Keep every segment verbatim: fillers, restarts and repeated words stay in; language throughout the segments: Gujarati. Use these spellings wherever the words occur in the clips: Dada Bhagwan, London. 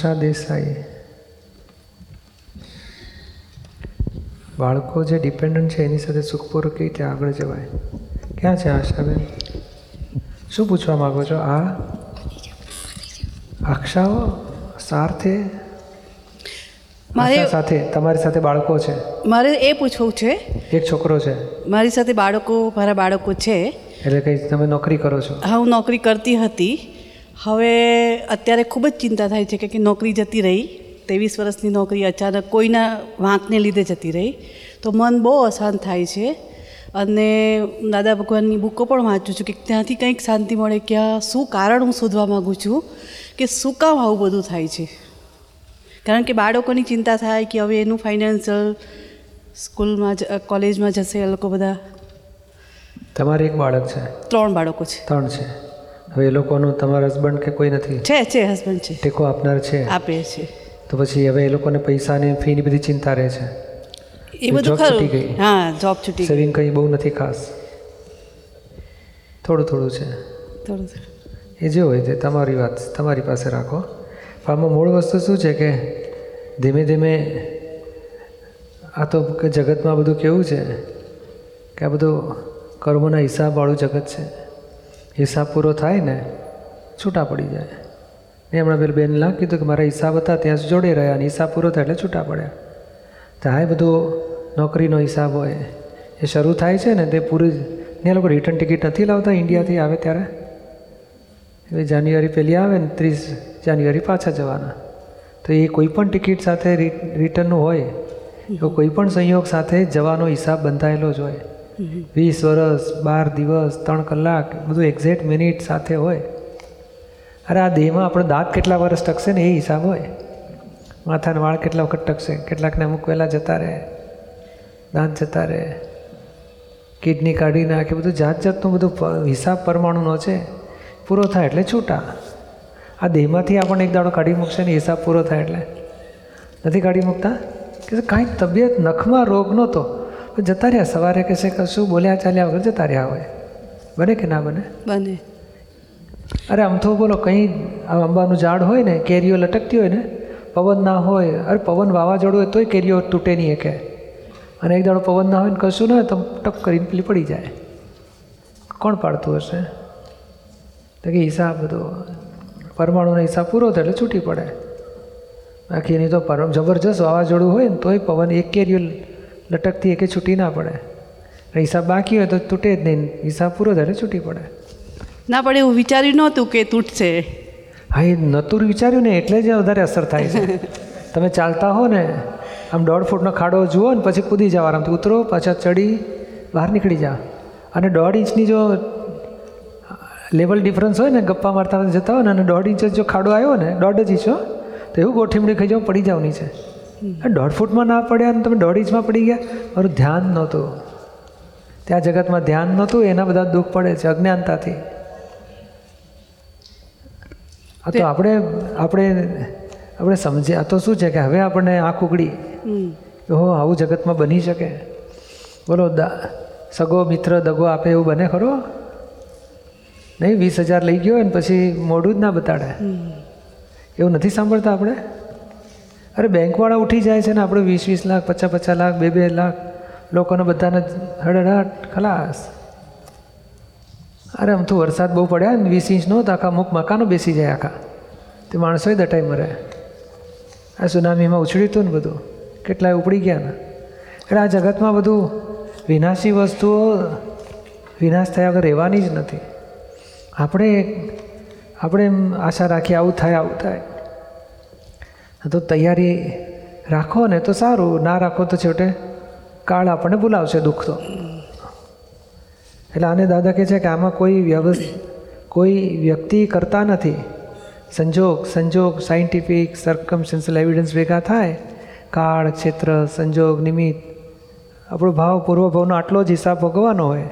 આશા દેસાઈએ બાળકો જે ડિપેન્ડન્ટ છે એની સાથે સુખપૂર્વક કઈ રીતે આગળ જવાય. ક્યાં છે આશાબેન, શું પૂછવા માગો છો? આ આશાઓ સાથે મારી સાથે તમારી સાથે બાળકો છે. મારે એ પૂછવું છે, એક છોકરો છે મારી સાથે, બાળકો મારા બાળકો છે. એટલે કંઈ તમે નોકરી કરો છો? હા, હું નોકરી કરતી હતી. હવે અત્યારે ખૂબ જ ચિંતા થાય છે કે નોકરી જતી રહી, ત્રેવીસ વર્ષની નોકરી અચાનક કોઈના વાંકને લીધે જતી રહી, તો મન બહુ અશાંત થાય છે. અને દાદા ભગવાનની બુકો પણ વાંચું છું કે ત્યાંથી કંઈક શાંતિ મળે. ક્યાં શું કારણ હું શોધવા માગું છું કે શું કામ આવું બધું થાય છે. કારણ કે બાળકોની ચિંતા થાય કે હવે એનું ફાઇનાન્શિયલ સ્કૂલમાં જ કોલેજમાં જશે એ લોકો બધા. તમારે એક બાળક છે? ત્રણ બાળકો છે. ત્રણ છે. હવે એ લોકોનું તમારા હસબન્ડ કે કોઈ નથી? છે છે હસબન્ડ છે, ટેકો આપનાર છે, આપે છે. તો પછી હવે એ લોકોને પૈસાની ફીની બધી ચિંતા રહે છે. એ બધું ખરું. હા, જોબ છૂટી, સેવિંગ કંઈ બહુ નથી ખાસ, થોડું થોડું છે. થોડું એ જે હોય તે તમારી વાત તમારી પાસે રાખો. પણ આમાં મૂળ વસ્તુ શું છે કે ધીમે ધીમે આ તો જગતમાં બધું કેવું છે કે આ બધું કર્મોના હિસાબવાળું જગત છે. હિસાબ પૂરો થાય ને છૂટા પડી જાય. એ હમણાં પેલી બેન લાગ કીધું કે મારા હિસાબ હતા ત્યાં જોડે રહ્યા અને હિસાબ પૂરો થાય એટલે છૂટા પડ્યા. તો આ બધું નોકરીનો હિસાબ હોય એ શરૂ થાય છે ને તે પૂરી ને લોકો રિટર્ન ટિકિટ નથી લાવતા ઇન્ડિયાથી આવે ત્યારે. હવે જાન્યુઆરી પહેલી આવે ને ત્રીસ જાન્યુઆરી પાછા જવાના. તો એ કોઈપણ ટિકિટ સાથે રિટર્નનું હોય એવો કોઈપણ સંયોગ સાથે જવાનો હિસાબ બંધાયેલો જ હોય. વીસ વર્ષ, બાર દિવસ, ત્રણ કલાક બધું એક્ઝેક્ટ મિનિટ સાથે હોય. અરે આ દેહમાં આપણે દાંત કેટલા વર્ષ ટકશે ને એ હિસાબ હોય. માથાના વાળ કેટલા વખત ટકશે, કેટલાકને અમુક વહેલા જતા રહે, દાંત જતા રહે, કિડની કાઢી નાખે, બધું જાત જાતનું બધું હિસાબ પરમાણુનો છે. પૂરો થાય એટલે છૂટા. આ દેહમાંથી આપણને એક દાડો કાઢી મૂકશે ને હિસાબ પૂરો થાય એટલે. નથી કાઢી મૂકતા કે કાંઈ તબિયત નખમાં રોગ નહોતો પણ જતા રહ્યા, સવારે કહેશે કશું બોલ્યા ચાલ્યા વગર જતા રહ્યા હોય. બને કે ના બને? બને. અરે આમ તો બોલો કંઈ આંબાનું ઝાડ હોય ને કેરીઓ લટકતી હોય ને પવન ના હોય, અરે પવન વાવાઝોડું હોય તોય કેરીઓ તૂટે નહીં એકે. અને એક દાડો પવન ના હોય ને કશું ના હોય તો ટપ કરીને પેલી પડી જાય. કોણ પાડતું હશે? તો કે હિસાબ બધો પરમાણુનો હિસાબ પૂરો થાય એટલે છૂટી પડે. બાકી એની તો પરમ જબરજસ્ત વાવાઝોડું હોય ને તોય પવન એક કેરીઓ લટકતી એકે છૂટી ના પડે. હિસાબ બાકી હોય તો તૂટે જ નહીં, હિસાબ પૂરો થાય એટલે છૂટી પડે. ના પડે એવું વિચાર્યું નહોતું કે તૂટશે. હા, એ નતુર વિચાર્યું ને એટલે જ વધારે અસર થાય છે. તમે ચાલતા હો ને આમ દોઢ ફૂટનો ખાડો જુઓ ને પછી કૂદી જાઓ, આરામથી ઉતરો, પાછા ચડી બહાર નીકળી જાઓ. અને દોઢ ઇંચની જો લેવલ ડિફરન્સ હોય ને ગપ્પા મારતા જતા હોય ને અને દોઢ ઇંચ જો ખાડો આવ્યો ને દોઢ જ ઇંચો તો એવું ગોઠીમડી ખાઈ જાઓ, પડી જાવ નીચે. દોઢ ફૂટમાં ના પડ્યા અને તમે દોઢ ઇંચમાં પડી ગયા. મારું ધ્યાન નહોતું, ત્યાં જગતમાં ધ્યાન નહોતું, એના બધા દુઃખ પડે છે અજ્ઞાનતાથી. આ તો આપણે આપણે આપણે સમજે. આ તો શું છે કે હવે આપણને આંખ ઉગડી હો આવું જગતમાં બની શકે. બોલો સગો મિત્ર દગો આપે એવું બને ખરો? નહીં. વીસ હજાર લઈ ગયો ને પછી મોઢું જ ના બતાડે એવું નથી સાંભળતા આપણે. અરે બેંકવાળા ઉઠી જાય છે ને આપણે વીસ વીસ લાખ, પચાસ પચાસ લાખ, બે બે લાખ લોકોને બધાને હડહડાટ ખલાસ. અરે આમ તો વરસાદ બહુ પડ્યા ને વીસ ઇંચ નો તો આખા અમુક મકાનો બેસી જાય આખા, તે માણસોય દટાઈ મરે. આ સુનામીમાં ઉછળ્યું હતું ને બધું, કેટલાય ઉપડી ગયા ને. એટલે આ જગતમાં બધું વિનાશી વસ્તુઓ વિનાશ થયા વગર રહેવાની જ નથી. આપણે આપણે એમ આશા રાખીએ આવું થાય આવું થાય તો તૈયારી રાખો ને તો સારું, ના રાખો તો છેવટે કાળ આપણને બોલાવશે દુઃખ તો. એટલે આને દાદા કહે છે કે આમાં કોઈ વ્યવસ્થા કોઈ વ્યક્તિ કરતા નથી. સંજોગ સંજોગ સાયન્ટિફિક સરકમસ્ટન્શિયલ એવિડન્સ ભેગા થાય, કાળ, ક્ષેત્ર, સંજોગ, નિમિત્ત, આપણો ભાવ પૂર્વભાવનો આટલો જ હિસાબ ભોગવવાનો હોય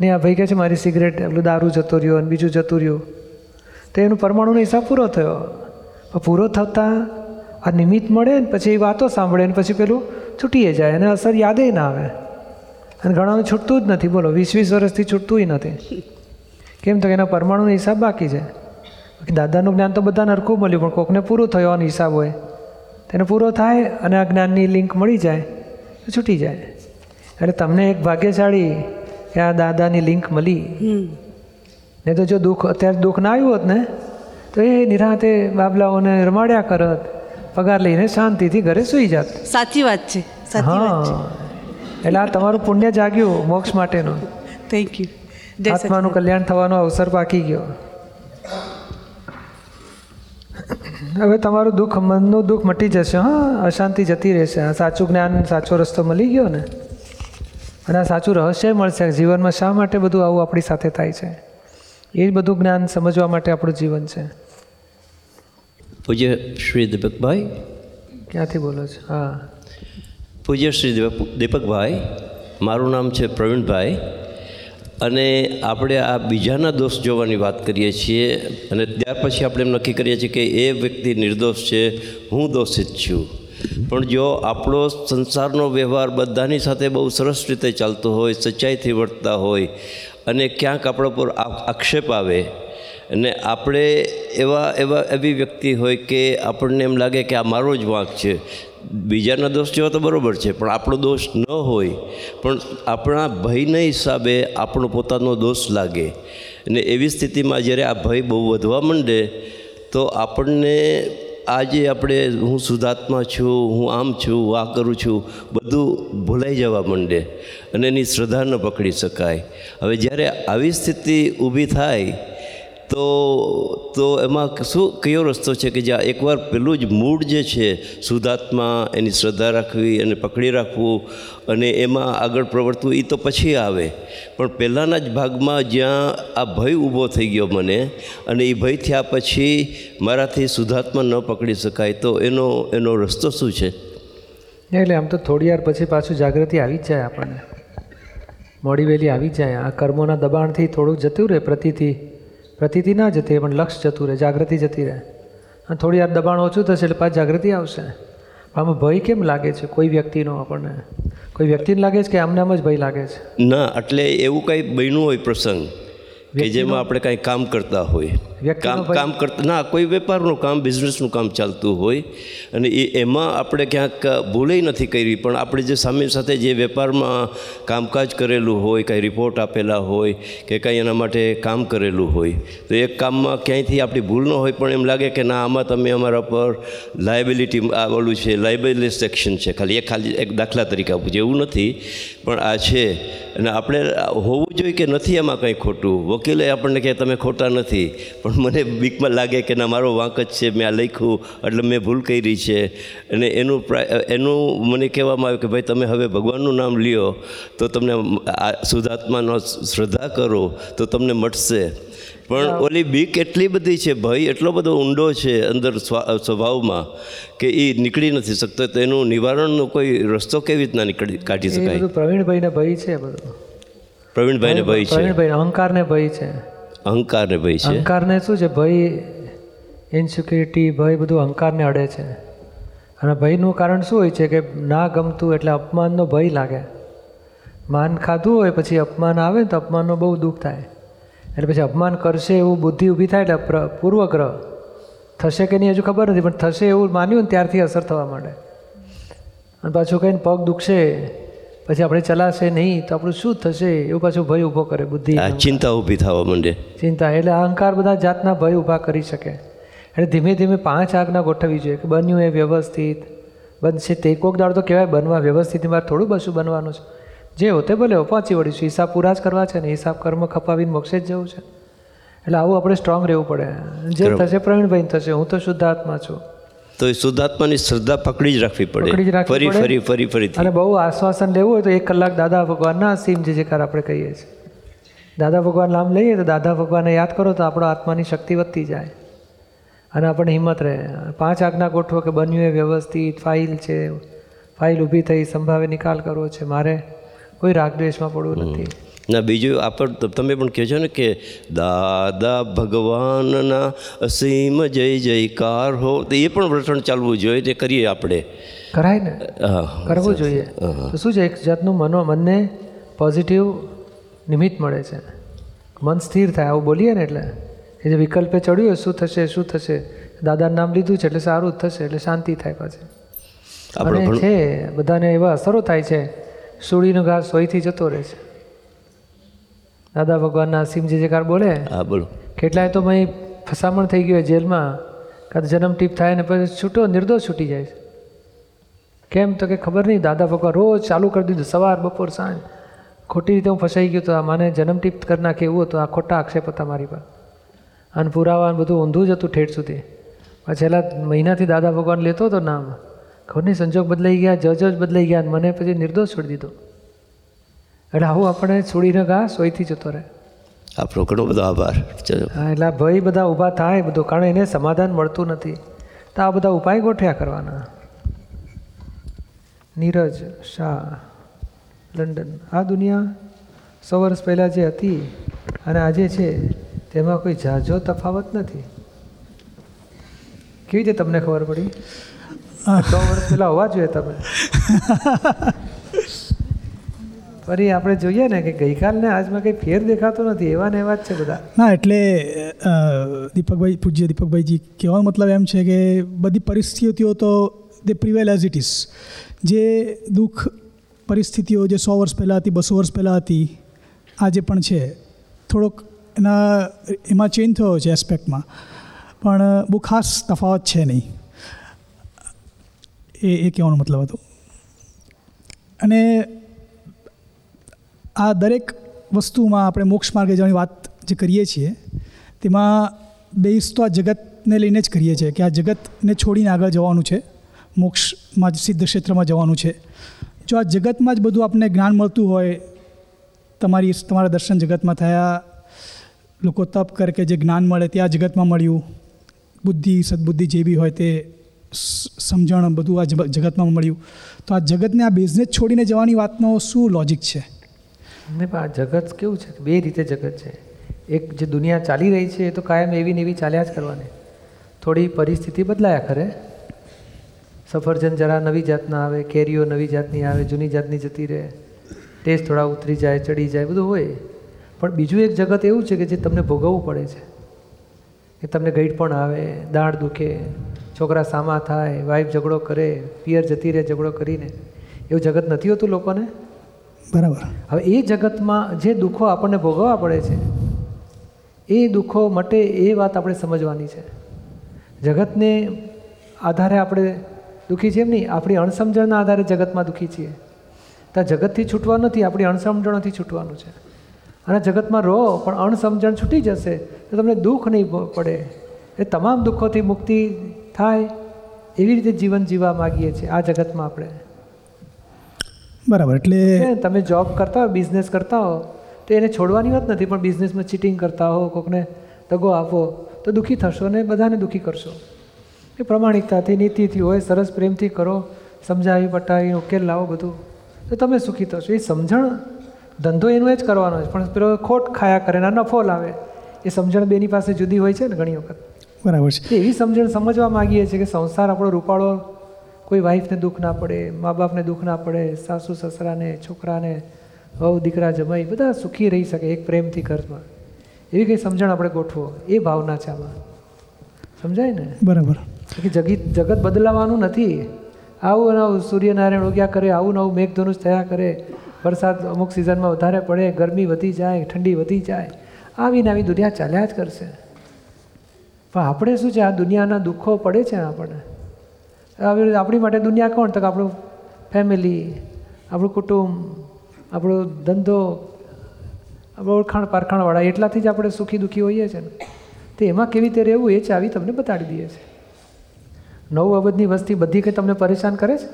ને. આ ભાઈ કહે છે મારી સિગરેટ એટલું દારૂ જતો રહ્યો અને બીજું જતું રહ્યું તો એનો પરમાણુનો હિસાબ પૂરો થયો. પૂરો થતાં આ નિમિત્ત મળે ને પછી એ વાતો સાંભળે ને પછી પેલું છૂટીએ જાય અને અસર યાદે ના આવે. અને ઘણાનું છૂટતું જ નથી. બોલો વીસ વીસ વર્ષથી છૂટતું નથી કેમ? તો એના પરમાણુનો હિસાબ બાકી છે. દાદાનું જ્ઞાન તો બધાને હરખું મળ્યું, પણ કોકને પૂરું થયો અને હિસાબ હોય તેને પૂરો થાય અને આ જ્ઞાનની લિંક મળી જાય તો છૂટી જાય. એટલે તમને એક ભાગ્યશાળી કે આ દાદાની લિંક મળી, ને તો જો દુઃખ અત્યારે દુઃખ ના આવ્યું હોત ને તો એ નિરાંતે બાબલાઓને રમાડ્યા કરત, પગાર લઈને શાંતિથી ઘરે સૂઈ જાત. સાચી વાત છે. હા, એટલે આ તમારું પુણ્ય જાગ્યું મોક્ષ માટેનું. Thank you. આત્માનું કલ્યાણ થવાનો અવસર પાકી ગયો. હવે તમારું દુઃખ, મનનું દુઃખ મટી જશે. હા, અશાંતિ જતી રહેશે. આ સાચું જ્ઞાન, સાચો રસ્તો મળી ગયો ને, અને આ સાચું રહસ્ય મળશે. જીવનમાં શા માટે બધું આવું આપણી સાથે થાય છે એ જ બધું જ્ઞાન સમજવા માટે આપણું જીવન છે. પૂજ્ય શ્રી દીપકભાઈ ક્યાંથી બોલો છો? હા, પૂજ્ય શ્રી દીપક દીપકભાઈ મારું નામ છે પ્રવીણભાઈ, અને આપણે આ બીજાના દોષ જોવાની વાત કરીએ છીએ અને ત્યાર પછી આપણે એમ નક્કી કરીએ છીએ કે એ વ્યક્તિ નિર્દોષ છે, હું દોષિત છું. પણ જો આપણો સંસારનો વ્યવહાર બધાની સાથે બહુ સરસ રીતે ચાલતો હોય, સચ્ચાઈથી વર્તતા હોય અને ક્યાંક આપણા પર આક્ષેપ આવે અને આપણે એવા એવા એવી વ્યક્તિ હોય કે આપણને એમ લાગે કે આ મારો જ વાંક છે, બીજાના દોષ જેવા તો બરાબર છે પણ આપણો દોષ ન હોય, પણ આપણા ભયના હિસાબે આપણો પોતાનો દોષ લાગે, અને એવી સ્થિતિમાં જ્યારે આ ભય બહુ વધવા માંડે તો આપણને આજે આપણે હું શુદ્ધાત્મા છું, હું આમ છું, હું આ કરું છું, બધું ભૂલાઈ જવા માંડે અને એની શ્રદ્ધા ન પકડી શકાય. હવે જ્યારે આવી સ્થિતિ ઊભી થાય તો તો એમાં શું કયો રસ્તો છે કે જ્યાં એકવાર પેલું જ મૂળ જે છે શુદ્ધાત્મા, એની શ્રદ્ધા રાખવી અને પકડી રાખવું અને એમાં આગળ પ્રવર્તવું, એ તો પછી આવે, પણ પહેલાંના જ ભાગમાં જ્યાં આ ભય ઊભો થઈ ગયો મને અને એ ભય થયા પછી મારાથી શુદ્ધાત્મા ન પકડી શકાય તો એનો એનો રસ્તો શું છે? એટલે આમ તો થોડી વાર પછી પાછું જાગૃતિ આવી જ જાય, આપણને મોડી વહેલી આવી જાય. આ કર્મોના દબાણથી થોડું જતું રહે, પ્રતિથી પ્રતિથી ના જતી રહે પણ લક્ષ જતું રહે, જાગૃતિ જતી રહે, અને થોડી વાર દબાણ ઓછું થશે એટલે પાછી જાગૃતિ આવશે. આમાં ભય કેમ લાગે છે કોઈ વ્યક્તિનો? આપણને કોઈ વ્યક્તિને લાગે છે કે આમને આમ જ ભય લાગે છે? ના, એટલે એવું કંઈ બન્યું હોય પ્રસંગ કે જેમાં આપણે કાંઈ કામ કરતા હોય, કામ કામ કરતા ના કોઈ વેપારનું કામ, બિઝનેસનું કામ ચાલતું હોય અને એ એમાં આપણે ક્યાંક ભૂલે નથી કરી, પણ આપણે જે સામે સાથે જે વેપારમાં કામકાજ કરેલું હોય, કાંઈ રિપોર્ટ આપેલા હોય કે કાંઈ એના માટે કામ કરેલું હોય તો એ કામમાં ક્યાંયથી આપણી ભૂલ ન હોય પણ એમ લાગે કે ના આમાં તમે અમારા પર લાયબિલિટી આવેલું છે, લાયબિલિટી સેક્શન છે, ખાલી એક ખાલી એક દાખલા તરીકે આપવું જેવું નથી પણ આ છે, અને આપણે હોવું જોઈએ કે નથી એમાં કંઈ ખોટું. વકીલે આપણને કહે તમે ખોટા નથી, પણ મને બીકમાં લાગે કે ના મારો વાંક જ છે, મેં આ લખ્યું એટલે મેં ભૂલ કરી છે, અને એનું એનું મને કહેવામાં આવ્યું કે ભાઈ તમે હવે ભગવાનનું નામ લ્યો તો તમને આ શુદ્ધાત્માનો શ્રદ્ધા કરો તો તમને મળશે. પણ ઓલી બીક એટલી બધી છે, ભય એટલો બધો ઊંડો છે અંદર સ્વભાવમાં કે એ નીકળી નથી શકતો, તો એનું નિવારણનો કોઈ રસ્તો કેવી રીતના નીકળી કાઢી શકાય? પ્રવીણભાઈને ભય છે બધો. પ્રવીણભાઈને ભય છે. પ્રવીણભાઈને અહંકારને ભય છે. અહંકારને ભય છે. અહંકારને શું છે? ભય, ઇનસિક્યુરિટી, ભય બધું અહંકારને અડે છે. અને ભયનું કારણ શું હોય છે કે ના ગમતું એટલે અપમાનનો ભય લાગે. માન ખાધું હોય પછી અપમાન આવે તો અપમાનનો બહુ દુઃખ થાય, એટલે પછી અપમાન કરશે એવું બુદ્ધિ ઊભી થાય, એટલે પૂર્વગ્રહ થશે કે નહીં હજુ ખબર નથી પણ થશે એવું માન્યું ને ત્યારથી અસર થવા માંડે. અને પાછું કહીને પગ દુખશે પછી આપણે ચલાશે નહીં તો આપણું શું થશે એવું પાછું ભય ઊભો કરે, બુદ્ધિ ચિંતા ઊભી થવા માંડે. ચિંતા એટલે અહંકાર બધા જાતના ભય ઊભા કરી શકે. એટલે ધીમે ધીમે પાંચ આજ્ઞા ગોઠવવી જોઈએ કે બન્યું એ વ્યવસ્થિત બનશે તે કોક દાડો તો કહેવાય બનવા વ્યવસ્થિત, મારે થોડું બસું બનવાનું છે, જે હોતે ભલે પહોંચી વળીશું, હિસાબ પૂરા જ કરવા છે ને, હિસાબ કર્મ ખપાવીને મોક્ષે જ જવું છે. એટલે આવું આપણે સ્ટ્રોંગ રહેવું પડે. જે થશે પ્રવીણભાઈ થશે, હું તો શુદ્ધ આત્મા છું, તો એ શુદ્ધાત્માની શ્રદ્ધા પકડી જ રાખવી પડે, ફરી ફરી ફરી ફરી. અને બહુ આશ્વાસન લેવું હોય તો એક કલાક દાદા ભગવાનના સીમ જે જેકાર આપણે કહીએ છીએ, દાદા ભગવાન નામ લઈએ તો દાદા ભગવાનને યાદ કરો તો આપણો આત્માની શક્તિ વધતી જાય અને આપણને હિંમત રહે. પાંચ આજ્ઞા ગોઠવો કે બન્યું એ વ્યવસ્થિત, ફાઇલ છે, ફાઇલ ઊભી થઈ, સંભાવે નિકાલ કરવો છે, મારે કોઈ રાગદ્વેષમાં પડવું નથી. ના, બીજું આપણ તમે પણ કહો છો ને કે દાદા ભગવાનના અસીમ જય જયકાર હો, તો એ પણ વ્રતણ ચાલવું જોઈએ, તે કરીએ આપણે, કરાય ને, કરવું જોઈએ. તો શું છે એક જાતનું મનો મનને પોઝિટિવ નિમિત્ત મળે છે, મન સ્થિર થાય આવું બોલીએ ને એટલે એ એ જે વિકલ્પે ચડ્યું હોય શું થશે શું થશે, દાદાનું નામ લીધું છે એટલે સારું જ થશે, એટલે શાંતિ થાય પાછી. અને છે બધાને એવા અસરો થાય છે, સુડીનો ઘાસ સોયથી જતો રહે છે. દાદા ભગવાનના અસીમ જે જેકાર બોલે, હા બોલો, કેટલાય તો ભાઈ ફસામણ થઈ ગયો જેલમાં, કાં તો જન્મ ટીપ થાય ને પછી છૂટો નિર્દોષ છૂટી જાય છે. કેમ તો કે ખબર નહીં, દાદા ભગવાન રોજ ચાલુ કરી દીધું સવાર બપોર સાંજ. ખોટી રીતે હું ફસાઈ ગયો તો આ મને જન્મ ટીપ કરી નાખે એવું હતું, આ ખોટા આક્ષેપ હતા મારી પર, અને પુરાવા બધું ઊંધું જ હતું ઠેઠ સુધી. છેલ્લા મહિનાથી દાદા ભગવાન લેતો હતો નામ, ખબર નહીં સંજોગ બદલાઈ ગયા, જજ જ બદલાઈ ગયા, મને પછી નિર્દોષ છોડી દીધો. એટલે આવું આપણે છોડીને ગા સોયથી જતો રહે. આપણો ઘણો બધો આભાર. હા, એટલે ભય બધા ઊભા થાય બધું, કારણ એને સમાધાન મળતું નથી. તો આ બધા ઉપાય ગોઠવ્યા કરવાના. નીરજ શાહ, લંડન. આ દુનિયા સો વર્ષ પહેલાં જે હતી અને આજે છે તેમાં કોઈ ઝાઝો તફાવત નથી. કેવી રીતે તમને ખબર પડી? સો વર્ષ પહેલાં હોવા જોઈએ તમે. ફરી આપણે જોઈએ ને કે ગઈકાલને આજમાં કંઈ ફેર દેખાતો નથી, એવા ને એવા જ છે બધા. ના, એટલે દીપકભાઈ, પૂજ્ય દીપકભાઈજી, કહેવાનો મતલબ એમ છે કે બધી પરિસ્થિતિઓ તો they prevail as it is. જે દુઃખ પરિસ્થિતિઓ જે સો વર્ષ પહેલાં હતી, બસો વર્ષ પહેલાં હતી, આજે પણ છે. થોડોક એના એમાં ચેન્જ થયો છે એસ્પેક્ટમાં, પણ બહુ ખાસ તફાવત છે નહીં, એ એ કહેવાનો મતલબ હતો. અને આ દરેક વસ્તુમાં આપણે મોક્ષ માર્ગે જવાની વાત જે કરીએ છીએ તેમાં બેઝ તો આ જગતને લઈને જ કરીએ છીએ, કે આ જગતને છોડીને આગળ જવાનું છે, મોક્ષમાં સિદ્ધ ક્ષેત્રમાં જવાનું છે. જો આ જગતમાં જ બધું આપણને જ્ઞાન મળતું હોય, તમારી તમારા દર્શન જગતમાં થયા, લોકો તપ કરે કે જે જ્ઞાન મળે તે આ જગતમાં મળ્યું, બુદ્ધિ સદબુદ્ધિ જે બી હોય તે સમજણ બધું આ જગતમાં મળ્યું, તો આ જગતને આ બેઝને જ છોડીને જવાની વાતનો શું લોજિક છે? નહીં, પણ આ જગત કેવું છે કે બે રીતે જગત છે. એક જે દુનિયા ચાલી રહી છે એ તો કાયમ એવી ને એવી ચાલ્યા જ કરવાની, થોડી પરિસ્થિતિ બદલાયા ખરે. સફરજન જરા નવી જાતના આવે, કેરીઓ નવી જાતની આવે, જૂની જાતની જતી રહે, ટેસ્ટ થોડા ઉતરી જાય ચડી જાય બધું હોય. પણ બીજું એક જગત એવું છે કે જે તમને ભોગવવું પડે છે, કે તમને ગઈઢપણ આવે, દાઢ દુખે, છોકરા સામા થાય, વાઈફ ઝઘડો કરે, પિયર જતી રહે ઝઘડો કરીને. એવું જગત નથી હોતું લોકોને, બરાબર? હવે એ જગતમાં જે દુઃખો આપણને ભોગવવા પડે છે એ દુઃખો માટે એ વાત આપણે સમજવાની છે. જગતને આધારે આપણે દુઃખી છીએ એમ નહીં, આપણી અણસમજણના આધારે જગતમાં દુઃખી છીએ. તો જગતથી છૂટવાનું નથી, આપણી અણસમજણથી છૂટવાનું છે. અને જગતમાં રહો પણ અણસમજણ છૂટી જશે તો તમને દુઃખ નહીં પડે. એ તમામ દુઃખોથી મુક્તિ થાય એવી રીતે જીવન જીવવા માગીએ છીએ આ જગતમાં આપણે, બરાબર? એટલે તમે જોબ કરતા હો, બિઝનેસ કરતા હો, તો એને છોડવાની વાત નથી, પણ બિઝનેસમાં ચીટિંગ કરતા હો, કોકને દગો આપો તો દુઃખી થશો ને બધાને દુઃખી કરશો. એ પ્રમાણિકતાથી નીતિથી હોય, સરસ પ્રેમથી કરો, સમજાવી પટાવી ઉકેલ લાવો બધું, તો તમે સુખી થશો. એ સમજણ ધંધો એનો એ જ કરવાનો છે, પણ પેલો ખોટ ખાયા કરે ને નફો લાવે, એ સમજણ બેની પાસે જુદી હોય છે ને ઘણી વખત, બરાબર છે? એવી સમજણ સમજવા માગીએ છીએ કે સંસાર આપણો રૂપાળો, કોઈ વાઈફને દુઃખ ના પડે, મા બાપને દુઃખ ના પડે, સાસુ સસરાને છોકરાને વહુ દીકરા જમાઈ બધા સુખી રહી શકે એક પ્રેમથી ઘરમાં, એવી કંઈ સમજણ આપણે ગોઠવો, એ ભાવના છે આમાં. સમજાય ને? બરાબર. કે જગત જગત બદલાવાનું નથી, આવું અને આવું સૂર્યનારાયણ ઉગ્યા કરે, આવું ને આવું મેઘધનુષ થયા કરે, વરસાદ અમુક સિઝનમાં વધારે પડે, ગરમી વધી જાય, ઠંડી વધી જાય, આવી ને આવી દુનિયા ચાલ્યા જ કરશે. પણ આપણે શું છે, આ દુનિયાના દુઃખો પડે છે આપણને, આપણી માટે દુનિયા કોણ? તો કે આપણું ફેમિલી, આપણું કુટુંબ, આપણો ધંધો, આપણો ઓળખાણ પારખાણવાળા, એટલાથી જ આપણે સુખી દુઃખી હોઈએ છીએ ને. તો એમાં કેવી રીતે રહેવું એ ચાવી તમને બતાડી દઈએ છે. નવ અબજની વસ્તી બધી કંઈ તમને પરેશાન કરે છે?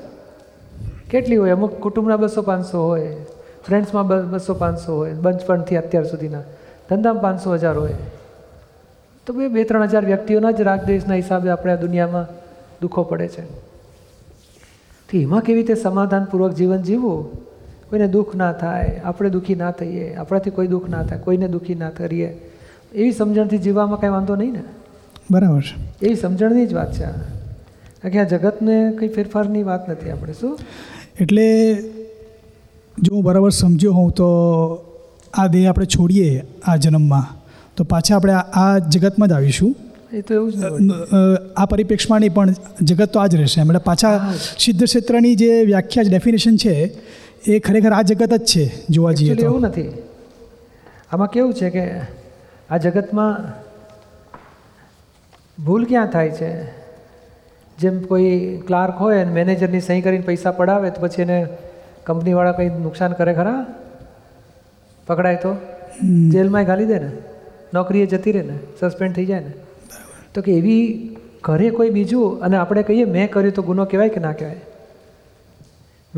કેટલી હોય, અમુક કુટુંબના બસો પાંચસો હોય, ફ્રેન્ડ્સમાં બસો પાંચસો હોય, બંચપણથી અત્યાર સુધીના ધંધામાં પાંચસો હજાર હોય. તો બે બે ત્રણ હજાર વ્યક્તિઓના જ રાગદેશના હિસાબે આપણે આ દુનિયામાં દુઃખો પડે છે. તો એમાં કેવી રીતે સમાધાનપૂર્વક જીવન જીવવું, કોઈને દુઃખ ના થાય, આપણે દુઃખી ના થઈએ, આપણાથી કોઈ દુઃખ ના થાય, કોઈને દુઃખી ના કરીએ, એવી સમજણથી જીવવામાં કાંઈ વાંધો નહીં ને, બરાબર છે? એવી સમજણની જ વાત છે આ, કે આ જગતને કંઈ ફેરફારની વાત નથી આપણે. શું એટલે જો હું બરાબર સમજ્યો હોઉં તો આ દેહ આપણે છોડીએ આ જન્મમાં તો પાછા આપણે આ જગતમાં જ આવીશું. એ તો એવું જ, આ પરિપ્રેક્ષમાં નહીં પણ જગત તો આ જ રહેશે. એટલે પાછા સિદ્ધ ક્ષેત્રની જે વ્યાખ્યા ડેફિનેશન છે એ ખરેખર આ જગત જ છે જોવા જઈએ તો. એવું નથી, આમાં કેવું છે કે આ જગતમાં ભૂલ ક્યાં થાય છે, જેમ કોઈ ક્લાર્ક હોય અને મેનેજરની સહી કરીને પૈસા પડાવે તો પછી એને કંપનીવાળા કંઈ નુકસાન કરે ખરા? પકડાય તો જેલમાંય ઘાલી દે ને, નોકરીએ જતી રહે ને, સસ્પેન્ડ થઈ જાય ને. તો કે એવી ઘરે કોઈ બીજું અને આપણે કહીએ મેં કર્યું તો ગુનો કહેવાય કે ના કહેવાય?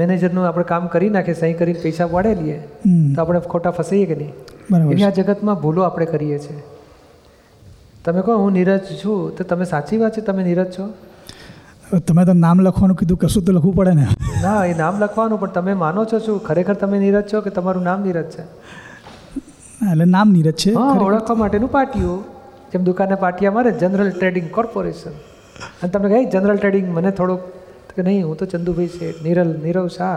મેનેજરનું આપણે કામ કરી નાખીએ, સહી કરીને પૈસા પાડે લઈએ તો આપણે ખોટા ફસાઈએ કે નહીં? એવી આ જગતમાં ભૂલો આપણે કરીએ છીએ. તમે કહો હું નીરજ છું તો તમે સાચી વાત છે તમે નીરજ છો? તમે તો નામ લખવાનું કીધું, કશું તો લખવું પડે ને. ના, એ નામ લખવાનું, પણ તમે માનો છો શું ખરેખર તમે નીરજ છો કે તમારું નામ નીરજ છે? એટલે નામ નીરજ છે ઓળખવા માટેનું પાટિયું, જેમ દુકાને પાટિયા મારે જનરલ ટ્રેડિંગ કોર્પોરેશન, અને તમને કહે જનરલ ટ્રેડિંગ મને થોડુંક કે નહીં, હું તો ચંદુભાઈ શેઠ, નીરલ નીરવ શાહ.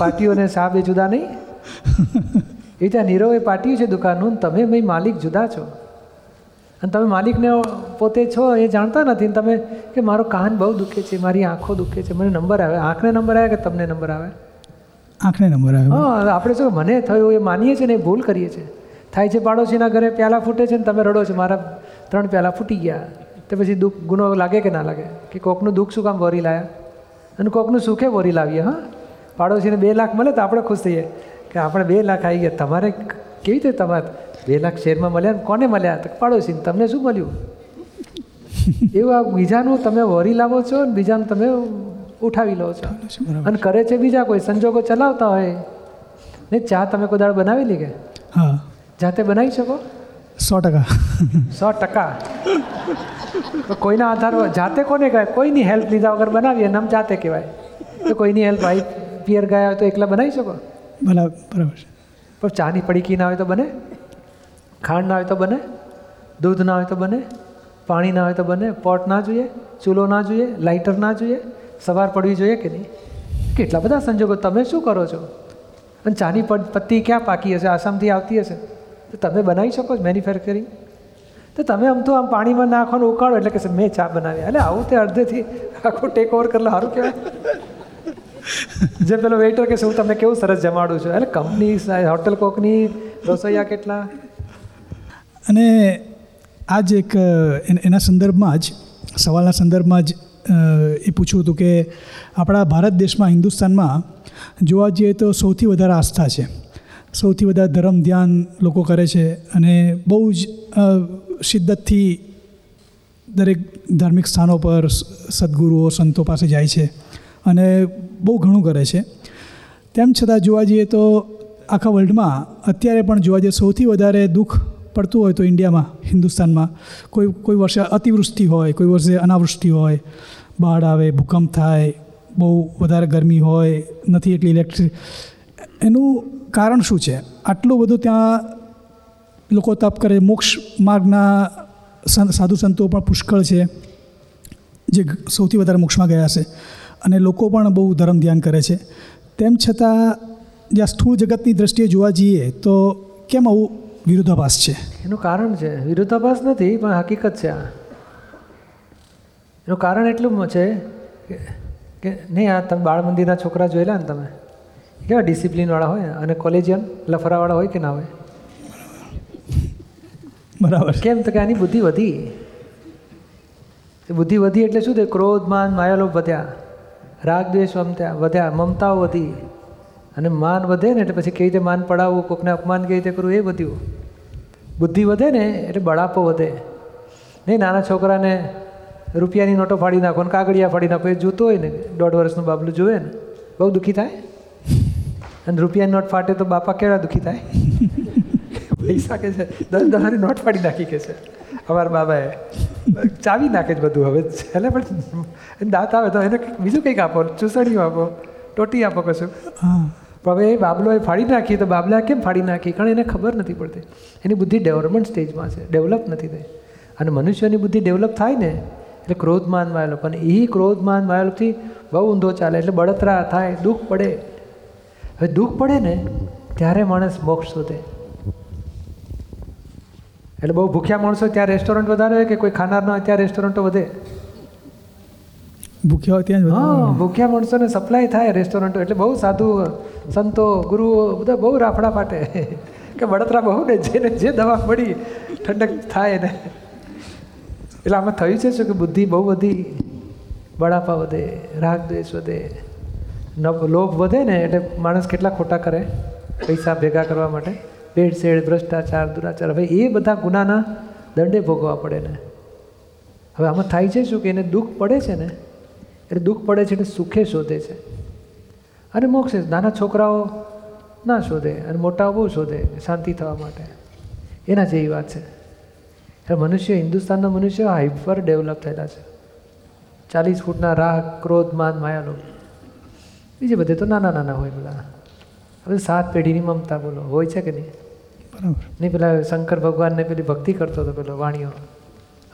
પાટિયું અને શાહ બે જુદા નહીં? એ ત્યાં નીરવ એ પાટિયું છે દુકાનનું, તમે ભાઈ માલિક જુદા છો, અને તમે માલિકને પોતે છો એ જાણતા નથી. અને તમે કે મારો કાન બહુ દુખે છે, મારી આંખો દુખે છે, મને નંબર આવે. આંખને નંબર આવે કે તમને નંબર આવે? આંખને નંબર આવે. હા, આપણે શું મને થયું એ માનીએ છીએ ને, એ ભૂલ કરીએ છીએ. થાય છે પાડોશીના ઘરે પ્યાલા ફૂટે છે ને તમે રડો છો મારા ત્રણ પ્યાલા ફૂટી ગયા, તો પછી દુઃખ ગુનો લાગે કે ના લાગે? કે કોકનું દુઃખ શું કામ વરી લાવ્યા, અને કોકનું સુખે વરી લાવીએ. હા, પાડોશીને બે લાખ મળે તો આપણે ખુશ થઈએ કે આપણે બે લાખ આવી ગયા. તમારે કેવી રીતે તમારે બે લાખ શેરમાં મળ્યા ને કોને મળ્યા? તો પાડોશીને. તમને શું મળ્યું? એવું આ બીજાનું તમે વરી લાવો છો ને બીજાનું તમે ઉઠાવી લો છો, અને કરે છે બીજા કોઈ સંજોગો ચલાવતા હોય ને. ચા તમે કોઈ દાળ બનાવેલી કે? હા, જાતે બનાવી શકો સો ટકા સો ટકા તો કોઈના આધાર જાતે કોને કહેવાય? કોઈની હેલ્પ લીધા વગર બનાવીએ ને આમ જાતે કહેવાય. તો કોઈની હેલ્પ આવી પિયર ગયા હોય તો એકલા બનાવી શકો? બરાબર છે, પણ ચાની પડીકી ના હોય તો બને, ખાંડ ના હોય તો બને, દૂધ ના હોય તો બને, પાણી ના હોય તો બને, પોટ ના જોઈએ, ચૂલો ના જોઈએ, લાઇટર ના જોઈએ, સવાર પડવી જોઈએ કે નહીં? કેટલા બધા સંજોગો. તમે શું કરો છો? અને ચાની પત્તી ક્યાં પાકી હશે? આસામથી આવતી હશે, તો તમે બનાવી શકો છો મેન્યુફેક્ચરિંગ. તો તમે આમ તો આમ પાણીમાં નાખવાનું ઉકાળો એટલે કે મેં ચા બનાવી. એટલે આવું તે અડધેથી આખું ટેક ઓવર કરેલો, સારું કહેવાય. જે પેલો વેઇટર કહેશે હું તમને કેવું સરસ જમાડું છું, એટલે કંપની હોટલ કોકની રસોઈયા કેટલા. અને આજ એક એના સંદર્ભમાં જ સવાલના સંદર્ભમાં જ એ પૂછવું હતું કે આપણા ભારત દેશમાં, હિન્દુસ્તાનમાં જોવા જઈએ તો સૌથી વધારે આસ્થા છે, સૌથી વધારે ધર્મ ધ્યાન લોકો કરે છે, અને બહુ જ શિદ્દતથી દરેક ધાર્મિક સ્થાનો પર સદ્ગુરુઓ સંતો પાસે જાય છે અને બહુ ઘણું કરે છે. તેમ છતાં જોવા જઈએ તો આખા વર્લ્ડમાં અત્યારે પણ જોવા જઈએ સૌથી વધારે દુઃખ પડતું હોય તો ઇન્ડિયામાં, હિન્દુસ્તાનમાં કોઈ કોઈ વર્ષે અતિવૃષ્ટિ હોય, કોઈ વર્ષે અનાવૃષ્ટિ હોય, બાઢ આવે, ભૂકંપ થાય, બહુ વધારે ગરમી હોય, નથી એટલી ઇલેક્ટ્રિક. એનું કારણ શું છે? આટલું બધું ત્યાં લોકો તપ કરે, મોક્ષ માર્ગના સાધુ સંતો પણ પુષ્કળ છે જે સૌથી વધારે મોક્ષમાં ગયા છે, અને લોકો પણ બહુ ધર્મ ધ્યાન કરે છે. તેમ છતાં જે સ્થૂળ જગતની દ્રષ્ટિએ જોવા જઈએ તો કેમ આવું વિરોધાભાસ છે? એનું કારણ છે, વિરોધાભાસ નથી પણ હકીકત છે આ. એનું કારણ એટલું છે કે નહીં, આ તમે બાળ મંદિરના છોકરા જોયેલા ને તમે, કેવા ડિસિપ્લિનવાળા હોય અને કોલેજિયન લફરાવાળા હોય કે ના હોય? બરાબર. કેમ? તો કે આની બુદ્ધિ વધી. બુદ્ધિ વધી એટલે શું થયું? ક્રોધ, માન, માયાલોભ વધ્યા, રાગ દ્વેષ વમત્યા વધ્યા, મમતાઓ વધી, અને માન વધે ને એટલે પછી કેવી રીતે માન પડાવવું, કોકને અપમાન કેવી રીતે કરવું, એ બધું. બુદ્ધિ વધે ને એટલે બળાપો વધે. નહીં, નાના છોકરાને રૂપિયાની નોટો ફાડી નાખો ને કાગળિયા ફાડી નાખો, એ જોતું હોય ને દોઢ વર્ષનું બાબલું જોવે ને બહુ દુઃખી થાય, અને રૂપિયાની નોટ ફાટે તો બાપા કેવા દુઃખી થાય, પૈસા કે છે દસ દહાની નોટ ફાડી નાખી કે છે અમારા બાબાએ, ચાવી નાખે જ બધું. હવે એટલે પણ દાંત આવે તો એને બીજું કંઈક આપો, ચૂસણીઓ આપો, ટોટી આપો, કશું. હા, હવે એ બાબલો એ ફાડી નાખીએ તો બાબલા કેમ ફાડી નાખી? કારણ એને ખબર નથી પડતી, એની બુદ્ધિ ડેવલપમેન્ટ સ્ટેજમાં છે, ડેવલપ નથી થઈ. અને મનુષ્યની બુદ્ધિ ડેવલપ થાય ને એટલે ક્રોધમાન માયલોપ, અને એ ક્રોધમાન માયલોપથી બહુ ઊંધો ચાલે એટલે બળતરા થાય, દુઃખ પડે. હવે દુઃખ પડે ને ત્યારે માણસ મોક્ષ શોધે. એટલે બહુ ભૂખ્યા માણસો ત્યાં રેસ્ટોરન્ટ વધારે હોય કે કોઈ ખાનારના ત્યાં રેસ્ટોરન્ટો વધે? ભૂખ્યા હોય ત્યાં જ. હા, ભૂખ્યા માણસોને સપ્લાય થાય રેસ્ટોરન્ટો. એટલે બહુ સાધુ સંતો ગુરુઓ બધા બહુ રાફડા ફાટે કે બળતરા બહુ ને જેને જે દવા મળી ઠંડક થાય ને. એટલે આમાં થયું છે શું કે બુદ્ધિ બહુ બધી બળાપા વધે, રાગ દ્વેષ વધે, લોભ વધે ને એટલે માણસ કેટલા ખોટા કરે પૈસા ભેગા કરવા માટે, ભેળસેળ, ભ્રષ્ટાચાર, દુરાચાર. હવે એ બધા ગુનાના દંડે ભોગવવા પડે ને. હવે આમાં થાય છે શું કે એને દુઃખ પડે છે ને, એટલે દુઃખ પડે છે એટલે સુખે શોધે છે અને મોક્ષે. નાના છોકરાઓ ના શોધે અને મોટાઓ બહુ શોધે શાંતિ થવા માટે. એના જેવી વાત છે. એટલે મનુષ્ય, હિન્દુસ્તાનના મનુષ્ય હાઈપર ડેવલપ થયેલા છે. ચાલીસ ફૂટના રાગ, ક્રોધ, માન, માયાલોભ, બીજે બધે તો નાના નાના હોય બધા. હવે સાત પેઢીની મમતા બોલો હોય છે કે નહીં? બરાબર નહીં. પેલા શંકર ભગવાનને પેલી ભક્તિ કરતો હતો પેલો વાણિયો,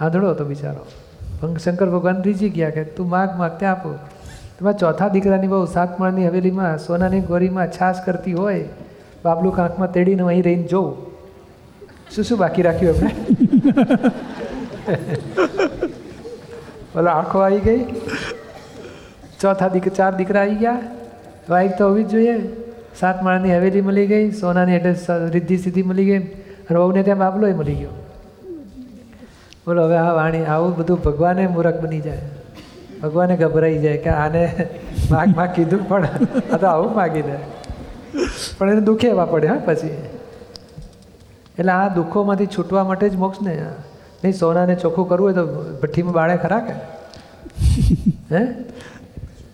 આંધળો હતો બિચારો. શંકર ભગવાન રીઝી ગયા કે તું માગ માગ ત્યાં આપો. તમારા ચોથા દીકરાની બહુ સાત માળની હવેલીમાં સોનાની ગોરીમાં છાશ કરતી હોય, બાબલું કાંકમાં તેડીને અહીં રહીને જોઉં. શું શું બાકી રાખ્યું આપણે? બોલો, આંખો આવી ગઈ. ચોથા દીક ચાર દીકરા આવી ગયા, વાઈફ તો હોવી જ જોઈએ. સાત માળની હવેલી મળી ગઈ, સોનાની એટલે રિદ્ધિ સિદ્ધિ મળી ગઈ અને વહુને ત્યાં બાબલો મળી ગયો. બોલો હવે આ વાણી, આવું બધું ભગવાને મૂરખ બની જાય, ભગવાને ગભરાઈ જાય કે આને માગ માગ કીધું પણ આ તો આવું માગી દે. પણ એને દુઃખે એવા પડે હા પછી. એટલે આ દુઃખોમાંથી છૂટવા માટે જ મોક્ષને. નહીં સોનાને ચોખ્ખું કરવું હોય તો ભઠ્ઠીમાં બાળે ખરા કે હે?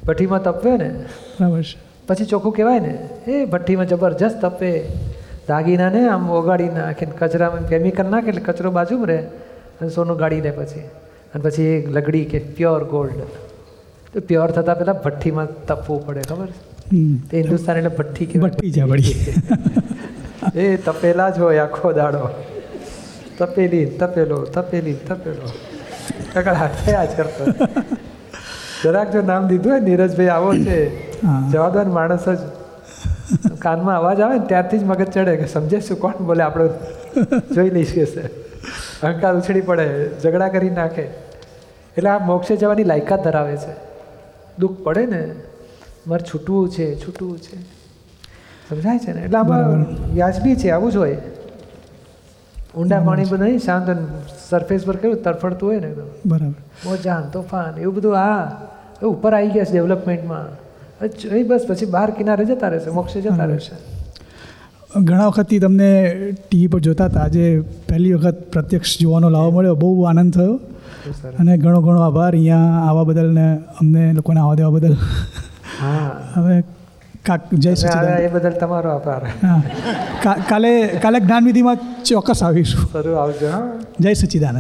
ભઠ્ઠીમાં તપવે ને બરાબર છે પછી ચોખ્ખું કહેવાય ને. એ ભઠ્ઠીમાં જબરજસ્ત તપે, દાગીનાને આમ ઓગાળી નાખે, કચરામાં કેમિકલ નાખે એટલે કચરો બાજુમાં રહે અને સોનું ગાળી લે પછી. અને પછી એ લગડી કે પ્યોર ગોલ્ડ. તો પ્યોર થતાં પહેલાં ભઠ્ઠીમાં તપવું પડે, ખબર છે? તે હિન્દુસ્તાન એટલે ભઠ્ઠી કે ભઠ્ઠી જાવડી. એ તપેલા જ હોય આખો દાડો, તપેલી તપેલો તપેલી તપેલો આગળ હાથે આ જ કરતો. જરાક જો નામ દીધું હોય નીરજભાઈ આવો છે જવાબદાર માણસ જ, કાનમાં અવાજ આવે ને ત્યારથી જ મગજ ચડે કે સમજે શું કોણ બોલે, આપણે જોઈ લઈશ કે અહંકાર ઉછળી પડે, ઝઘડા કરી નાખે. એટલે આ મોક્ષે જવાની લાયકાત ધરાવે છે. દુઃખ પડે ને મારે છૂટવું છે છૂટવું છે, સમજાય છે ને? એટલે આમાં વ્યાજબી છે, આવું જ હોય. ઊંડા પાણી પર નહીં, શાંત સરફેસ પર કેવું તરફડતું હોય ને એકદમ બરાબર, મોજાન તોફાન એવું બધું. આ ઉપર આવી ગયા છે ડેવલપમેન્ટમાં, એ બસ પછી બહાર કિનારે જતા રહેશે, મોક્ષે જતા રહેશે. ઘણા વખતથી તમને ટીવી પર જોતા હતા, આજે પહેલી વખત પ્રત્યક્ષ જોવાનો લાવો મળ્યો, બહુ આનંદ થયો અને ઘણો ઘણો આભાર અહીંયા આવવા બદલ ને અમને લોકોને આવવા દેવા બદલ. હવે કાક જય સચિદાનંદ, એ બદલ તમારો આભાર. હા કાલે કાલે જ્ઞાનવિધિમાં ચોક્કસ આવીશું. જય સચિદાનંદ.